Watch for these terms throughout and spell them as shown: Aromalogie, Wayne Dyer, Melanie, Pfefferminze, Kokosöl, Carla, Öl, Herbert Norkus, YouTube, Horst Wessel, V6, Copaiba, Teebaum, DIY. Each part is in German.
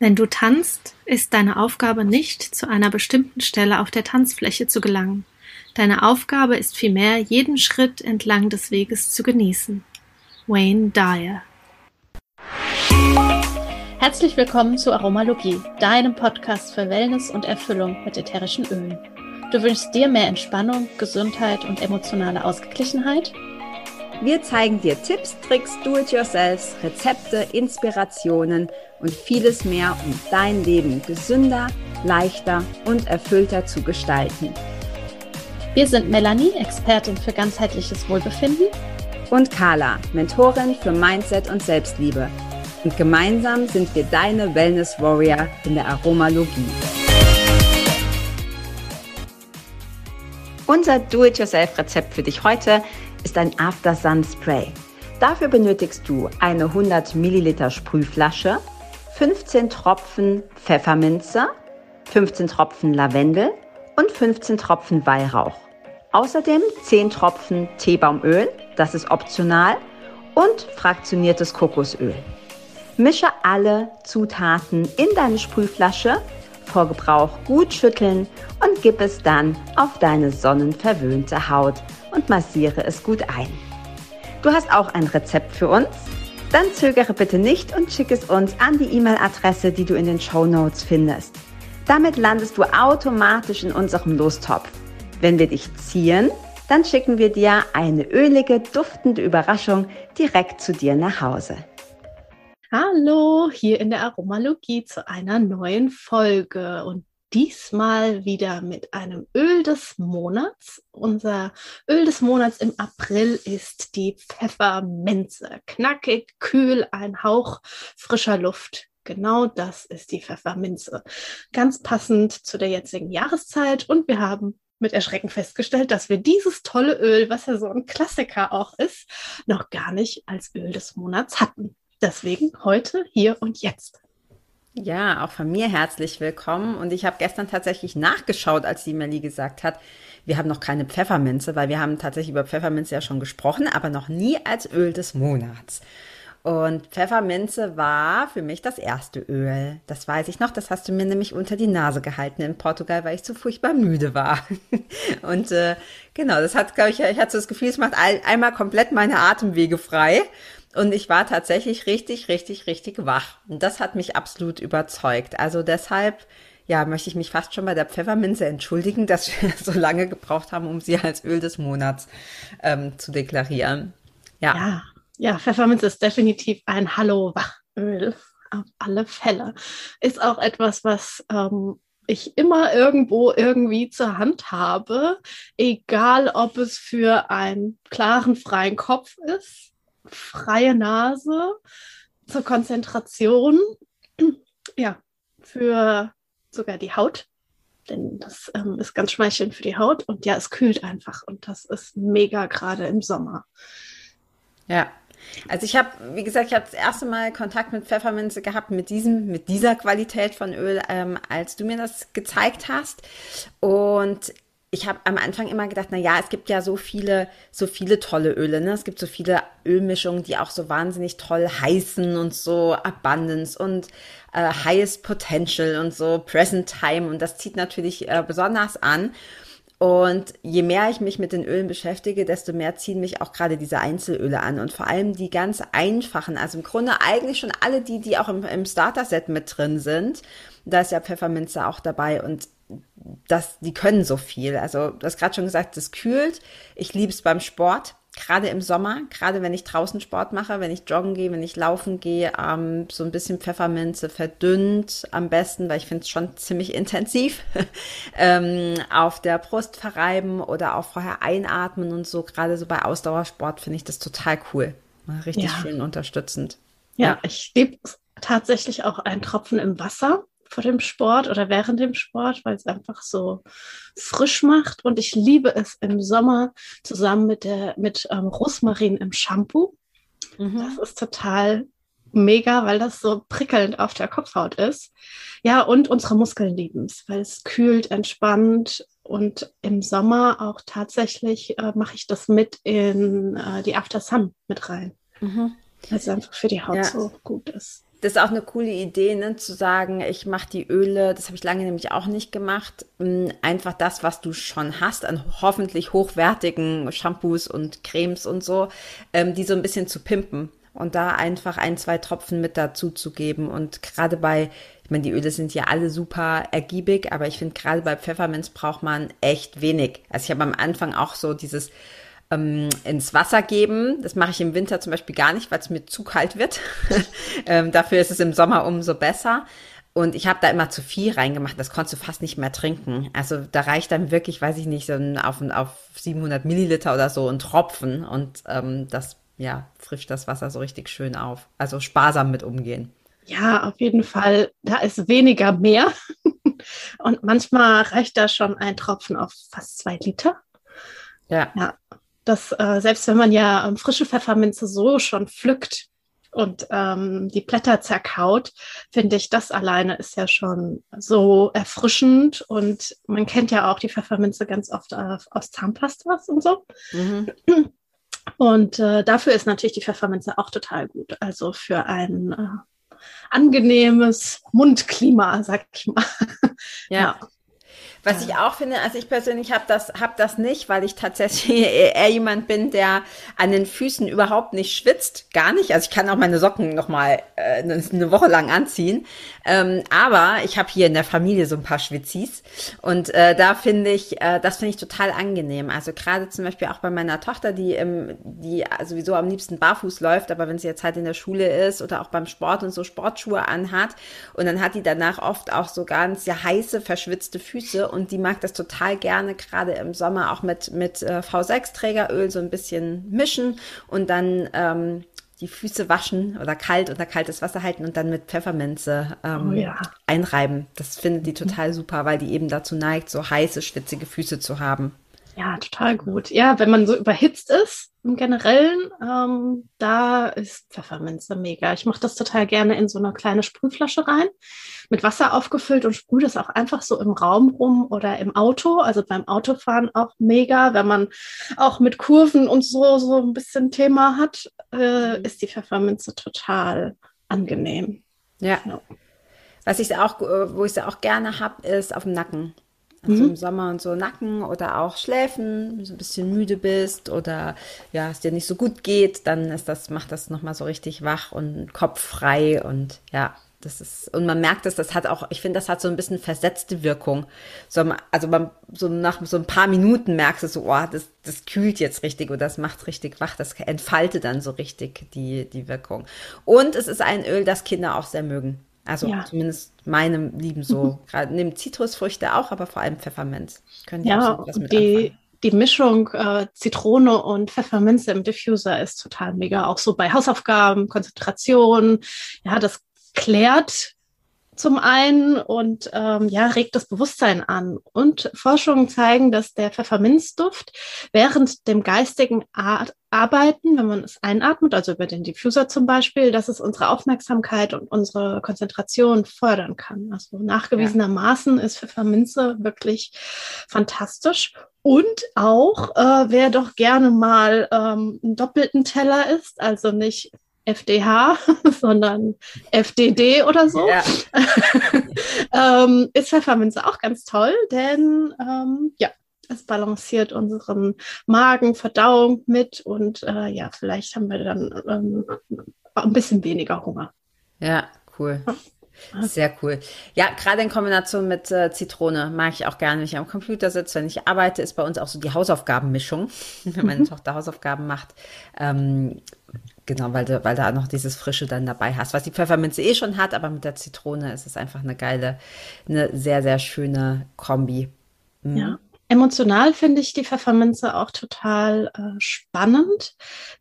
Wenn du tanzt, ist deine Aufgabe nicht, zu einer bestimmten Stelle auf der Tanzfläche zu gelangen. Deine Aufgabe ist vielmehr, jeden Schritt entlang des Weges zu genießen. Wayne Dyer. Herzlich willkommen zu Aromalogie, deinem Podcast für Wellness und Erfüllung mit ätherischen Ölen. Du wünschst dir mehr Entspannung, Gesundheit und emotionale Ausgeglichenheit? Wir zeigen dir Tipps, Tricks, Do-it-yourselfs, Rezepte, Inspirationen und vieles mehr, um dein Leben gesünder, leichter und erfüllter zu gestalten. Wir sind Melanie, Expertin für ganzheitliches Wohlbefinden, und Carla, Mentorin für Mindset und Selbstliebe. Und gemeinsam sind wir deine Wellness-Warrior in der Aromalogie. Unser Do-it-yourself-Rezept für dich heute ist ein After Sun Spray. Dafür benötigst du eine 100 ml Sprühflasche, 15 Tropfen Pfefferminze, 15 Tropfen Lavendel und 15 Tropfen Weihrauch. Außerdem 10 Tropfen Teebaumöl, das ist optional, und fraktioniertes Kokosöl. Mische alle Zutaten in deine Sprühflasche, vor Gebrauch gut schütteln und gib es dann auf deine sonnenverwöhnte Haut und massiere es gut ein. Du hast auch ein Rezept für uns? Dann zögere bitte nicht und schick es uns an die E-Mail-Adresse, die du in den Shownotes findest. Damit landest du automatisch in unserem Lostopf. Wenn wir dich ziehen, dann schicken wir dir eine ölige, duftende Überraschung direkt zu dir nach Hause. Hallo, hier in der Aromalogie zu einer neuen Folge und diesmal wieder mit einem Öl des Monats. Unser Öl des Monats im April ist die Pfefferminze. Knackig, kühl, ein Hauch frischer Luft. Genau das ist die Pfefferminze. Ganz passend zu der jetzigen Jahreszeit, und wir haben mit Erschrecken festgestellt, dass wir dieses tolle Öl, was ja so ein Klassiker auch ist, noch gar nicht als Öl des Monats hatten. Deswegen heute, hier und jetzt. Ja, auch von mir herzlich willkommen. Und ich habe gestern tatsächlich nachgeschaut, als die Melli gesagt hat, wir haben noch keine Pfefferminze, weil wir haben tatsächlich über Pfefferminze ja schon gesprochen, aber noch nie als Öl des Monats. Und Pfefferminze war für mich das erste Öl. Das weiß ich noch, das hast du mir nämlich unter die Nase gehalten in Portugal, weil ich so furchtbar müde war. Und genau, das hat, glaube ich, ich hatte so das Gefühl, es macht einmal komplett meine Atemwege frei. Und ich war tatsächlich richtig wach. Und das hat mich absolut überzeugt. Also deshalb, ja, möchte ich mich fast schon bei der Pfefferminze entschuldigen, dass wir so lange gebraucht haben, um sie als Öl des Monats zu deklarieren. Ja, Pfefferminze ist definitiv ein Hallo-Wachöl, auf alle Fälle. Ist auch etwas, was ich immer irgendwo irgendwie zur Hand habe, egal ob es für einen klaren, freien Kopf ist, freie Nase, zur Konzentration, ja, für sogar die Haut, denn das ist ganz schmeichelnd für die Haut, und ja, es kühlt einfach, und das ist mega gerade im Sommer. Ja, also ich habe, wie gesagt, das erste Mal Kontakt mit Pfefferminze gehabt, mit dieser Qualität von Öl, als du mir das gezeigt hast, und ich habe am Anfang immer gedacht, na ja, es gibt ja so viele tolle Öle, ne? Es gibt so viele Ölmischungen, die auch so wahnsinnig toll heißen und so Abundance und Highest Potential und so Present Time, und das zieht natürlich besonders an. Und je mehr ich mich mit den Ölen beschäftige, desto mehr ziehen mich auch gerade diese Einzelöle an, und vor allem die ganz einfachen, also im Grunde eigentlich schon alle die auch im Starter-Set mit drin sind. Da ist ja Pfefferminze auch dabei, und die können so viel. Also du hast gerade schon gesagt, das kühlt. Ich liebe es beim Sport, gerade im Sommer, gerade wenn ich draußen Sport mache, wenn ich joggen gehe, wenn ich laufen gehe, so ein bisschen Pfefferminze verdünnt am besten, weil ich finde es schon ziemlich intensiv, auf der Brust verreiben oder auch vorher einatmen und so. Gerade so bei Ausdauersport finde ich das total cool. Richtig schön unterstützend. Ja, ich liebe tatsächlich auch einen Tropfen im Wasser vor dem Sport oder während dem Sport, weil es einfach so frisch macht. Und ich liebe es im Sommer zusammen mit Rosmarin im Shampoo. Mhm. Das ist total mega, weil das so prickelnd auf der Kopfhaut ist. Ja, und unsere Muskeln lieben es, weil es kühlt, entspannt. Und im Sommer auch tatsächlich mache ich das mit in die After Sun mit rein. Mhm. Weil es einfach für die Haut so gut ist. Das ist auch eine coole Idee, ne? Zu sagen, ich mache die Öle, das habe ich lange nämlich auch nicht gemacht, einfach das, was du schon hast an hoffentlich hochwertigen Shampoos und Cremes und so, die so ein bisschen zu pimpen und da einfach 1, 2 Tropfen mit dazu zu geben. Und gerade bei, ich meine, die Öle sind ja alle super ergiebig, aber ich finde, gerade bei Pfefferminz braucht man echt wenig. Also ich habe am Anfang auch so dieses ins Wasser geben. Das mache ich im Winter zum Beispiel gar nicht, weil es mir zu kalt wird. Dafür ist es im Sommer umso besser. Und ich habe da immer zu viel reingemacht. Das konntest du fast nicht mehr trinken. Also da reicht dann wirklich, weiß ich nicht, so auf 700 Milliliter oder so ein Tropfen. Und das, ja, frischt das Wasser so richtig schön auf. Also sparsam mit umgehen. Ja, auf jeden Fall. Da ist weniger mehr. Und manchmal reicht da schon ein Tropfen auf fast 2 Liter. Ja. Ja. Dass selbst wenn man ja frische Pfefferminze so schon pflückt und die Blätter zerkaut, finde ich, das alleine ist ja schon so erfrischend. Und man kennt ja auch die Pfefferminze ganz oft aus Zahnpastas und so. Mhm. Und dafür ist natürlich die Pfefferminze auch total gut. Also für ein angenehmes Mundklima, sag ich mal. Ja. Was ich auch finde, also ich persönlich hab das nicht, weil ich tatsächlich eher jemand bin, der an den Füßen überhaupt nicht schwitzt, gar nicht. Also ich kann auch meine Socken nochmal eine Woche lang anziehen, aber ich habe hier in der Familie so ein paar Schwitzis und das finde ich total angenehm. Also gerade zum Beispiel auch bei meiner Tochter, die sowieso am liebsten barfuß läuft, aber wenn sie jetzt halt in der Schule ist oder auch beim Sport und so Sportschuhe anhat und dann hat die danach oft auch so ganz heiße, verschwitzte Füße. Und die mag das total gerne, gerade im Sommer auch mit V6-Trägeröl so ein bisschen mischen und dann die Füße waschen oder kalt unter kaltes Wasser halten und dann mit Pfefferminze einreiben. Das findet die total super, weil die eben dazu neigt, so heiße, schwitzige Füße zu haben. Ja, total gut. Ja, wenn man so überhitzt ist im Generellen, da ist Pfefferminze mega. Ich mache das total gerne in so eine kleine Sprühflasche rein, mit Wasser aufgefüllt und sprühe das auch einfach so im Raum rum oder im Auto. Also beim Autofahren auch mega, wenn man auch mit Kurven und so ein bisschen Thema hat, ist die Pfefferminze total angenehm. Ja, genau. Wo ich sie auch gerne habe, ist auf dem Nacken. Also im Sommer und so Nacken oder auch Schläfen, so ein bisschen müde bist oder ja, es dir nicht so gut geht, dann macht das nochmal so richtig wach und kopffrei und ja, und man merkt, das hat auch, ich finde, das hat so ein bisschen versetzte Wirkung. Nach so ein paar Minuten merkst du so, oh, das kühlt jetzt richtig oder das macht richtig wach, das entfaltet dann so richtig die Wirkung. Und es ist ein Öl, das Kinder auch sehr mögen. Also zumindest meinem Lieben so. Gerade neben Zitrusfrüchte auch, aber vor allem Pfefferminz. Können die auch was mit anfangen. Die Mischung Zitrone und Pfefferminze im Diffuser ist total mega. Auch so bei Hausaufgaben, Konzentration. Ja, das klärt zum einen und regt das Bewusstsein an. Und Forschungen zeigen, dass der Pfefferminzduft während dem geistigen Arbeiten, wenn man es einatmet, also über den Diffuser zum Beispiel, dass es unsere Aufmerksamkeit und unsere Konzentration fördern kann. Also nachgewiesenermaßen ist Pfefferminze wirklich fantastisch. Und auch, wer doch gerne mal einen doppelten Teller isst, also nicht FDH, sondern FDD oder so, ist Pfefferminze auch ganz toll, denn es balanciert unseren Magen, Verdauung mit und vielleicht haben wir dann ein bisschen weniger Hunger. Ja, cool. Sehr cool. Ja, gerade in Kombination mit Zitrone mag ich auch gerne, wenn ich am Computer sitze, wenn ich arbeite, ist bei uns auch so die Hausaufgabenmischung, wenn meine Tochter Hausaufgaben macht. Genau, weil du auch noch dieses Frische dann dabei hast, was die Pfefferminze schon hat, aber mit der Zitrone ist es einfach eine sehr, sehr schöne Kombi. Mhm. Ja. Emotional finde ich die Pfefferminze auch total spannend,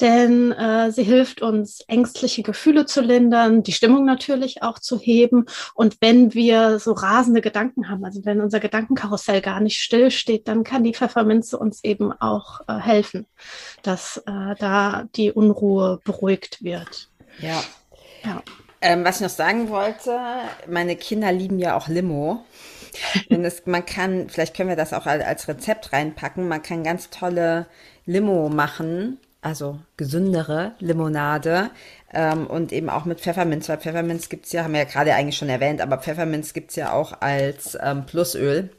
denn sie hilft uns, ängstliche Gefühle zu lindern, die Stimmung natürlich auch zu heben. Und wenn wir so rasende Gedanken haben, also wenn unser Gedankenkarussell gar nicht stillsteht, dann kann die Pfefferminze uns eben auch helfen, dass da die Unruhe beruhigt wird. Ja. Was ich noch sagen wollte, meine Kinder lieben ja auch Limo. Vielleicht können wir das auch als Rezept reinpacken, man kann ganz tolle Limo machen, also gesündere Limonade und eben auch mit Pfefferminz, weil Pfefferminz gibt es ja, haben wir ja gerade eigentlich schon erwähnt, aber Pfefferminz gibt es ja auch als Plusöl,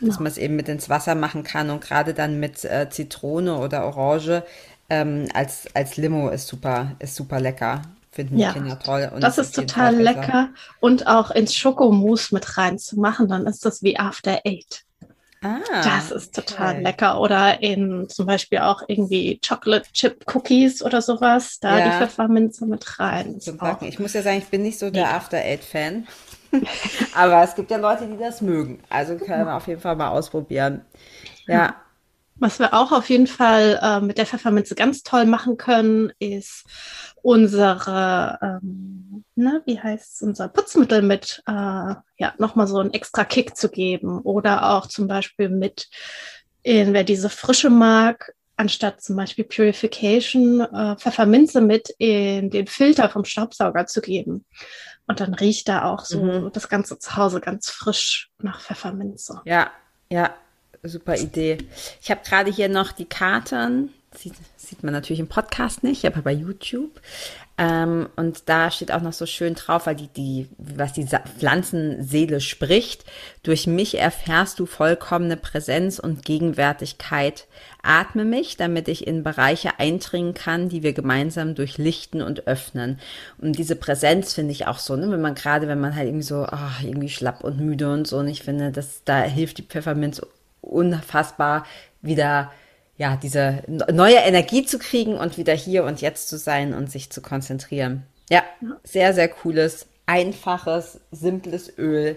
ja, dass man es eben mit ins Wasser machen kann und gerade dann mit Zitrone oder Orange als Limo ist super lecker. Finden ja, die Kinder toll. Und das ist total lecker und auch ins Schokomousse mit reinzumachen, dann ist das wie After Eight. Ah, das ist total lecker. Oder in zum Beispiel auch irgendwie Chocolate Chip Cookies oder sowas, da die Pfefferminze mit rein. Zum Backen. Ich muss ja sagen, ich bin nicht so der After Eight Fan, aber es gibt ja Leute, die das mögen. Also können wir auf jeden Fall mal ausprobieren. Ja. Was wir auch auf jeden Fall mit der Pfefferminze ganz toll machen können, ist unsere, unser Putzmittel mit, nochmal so einen extra Kick zu geben. Oder auch zum Beispiel mit, wer diese Frische mag, anstatt zum Beispiel Purification, Pfefferminze mit in den Filter vom Staubsauger zu geben. Und dann riecht da auch so das ganze Zuhause ganz frisch nach Pfefferminze. Ja. Super Idee. Ich habe gerade hier noch die Karten, sieht man natürlich im Podcast nicht, aber bei YouTube. Und da steht auch noch so schön drauf, weil die Pflanzenseele spricht. Durch mich erfährst du vollkommene Präsenz und Gegenwärtigkeit. Atme mich, damit ich in Bereiche eindringen kann, die wir gemeinsam durchlichten und öffnen. Und diese Präsenz finde ich auch so, ne? Wenn man halt irgendwie so irgendwie schlapp und müde und so. Und ich finde, da hilft die Pfefferminze unfassbar, wieder diese neue Energie zu kriegen und wieder hier und jetzt zu sein und sich zu konzentrieren. Ja, sehr, sehr cooles, einfaches, simples Öl,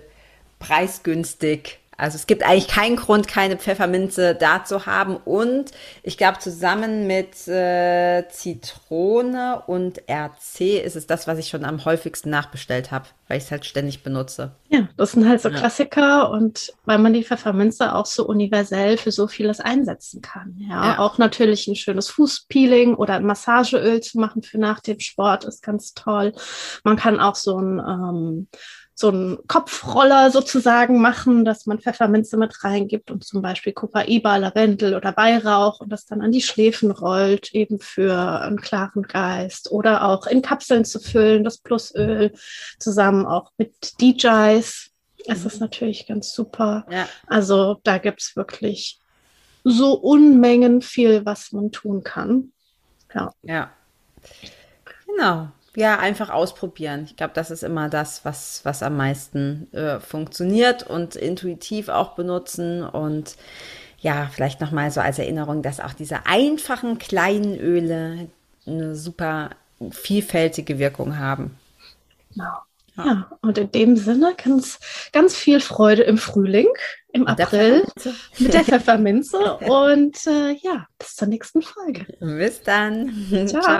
preisgünstig. Also es gibt eigentlich keinen Grund, keine Pfefferminze da zu haben. Und ich glaube, zusammen mit Zitrone und RC ist es das, was ich schon am häufigsten nachbestellt habe, weil ich es halt ständig benutze. Ja, das sind halt so Klassiker und weil man die Pfefferminze auch so universell für so vieles einsetzen kann. Ja, auch natürlich ein schönes Fußpeeling oder ein Massageöl zu machen für nach dem Sport ist ganz toll. Man kann auch so einen Kopfroller sozusagen machen, dass man Pfefferminze mit reingibt und zum Beispiel Copaiba, Lavendel oder Weihrauch und das dann an die Schläfen rollt, eben für einen klaren Geist. Oder auch in Kapseln zu füllen, das Plusöl zusammen auch mit DJs. Es ist natürlich ganz super. Ja. Also da gibt es wirklich so Unmengen viel, was man tun kann. Ja. Genau. Ja, einfach ausprobieren. Ich glaube, das ist immer das, was am meisten funktioniert und intuitiv auch benutzen und ja, vielleicht nochmal so als Erinnerung, dass auch diese einfachen kleinen Öle eine super vielfältige Wirkung haben. Genau. Ja, und in dem Sinne ganz viel Freude im Frühling, im April mit der Pfefferminze und bis zur nächsten Folge. Bis dann. Ciao. Ciao.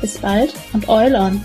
Bis bald und Oil on!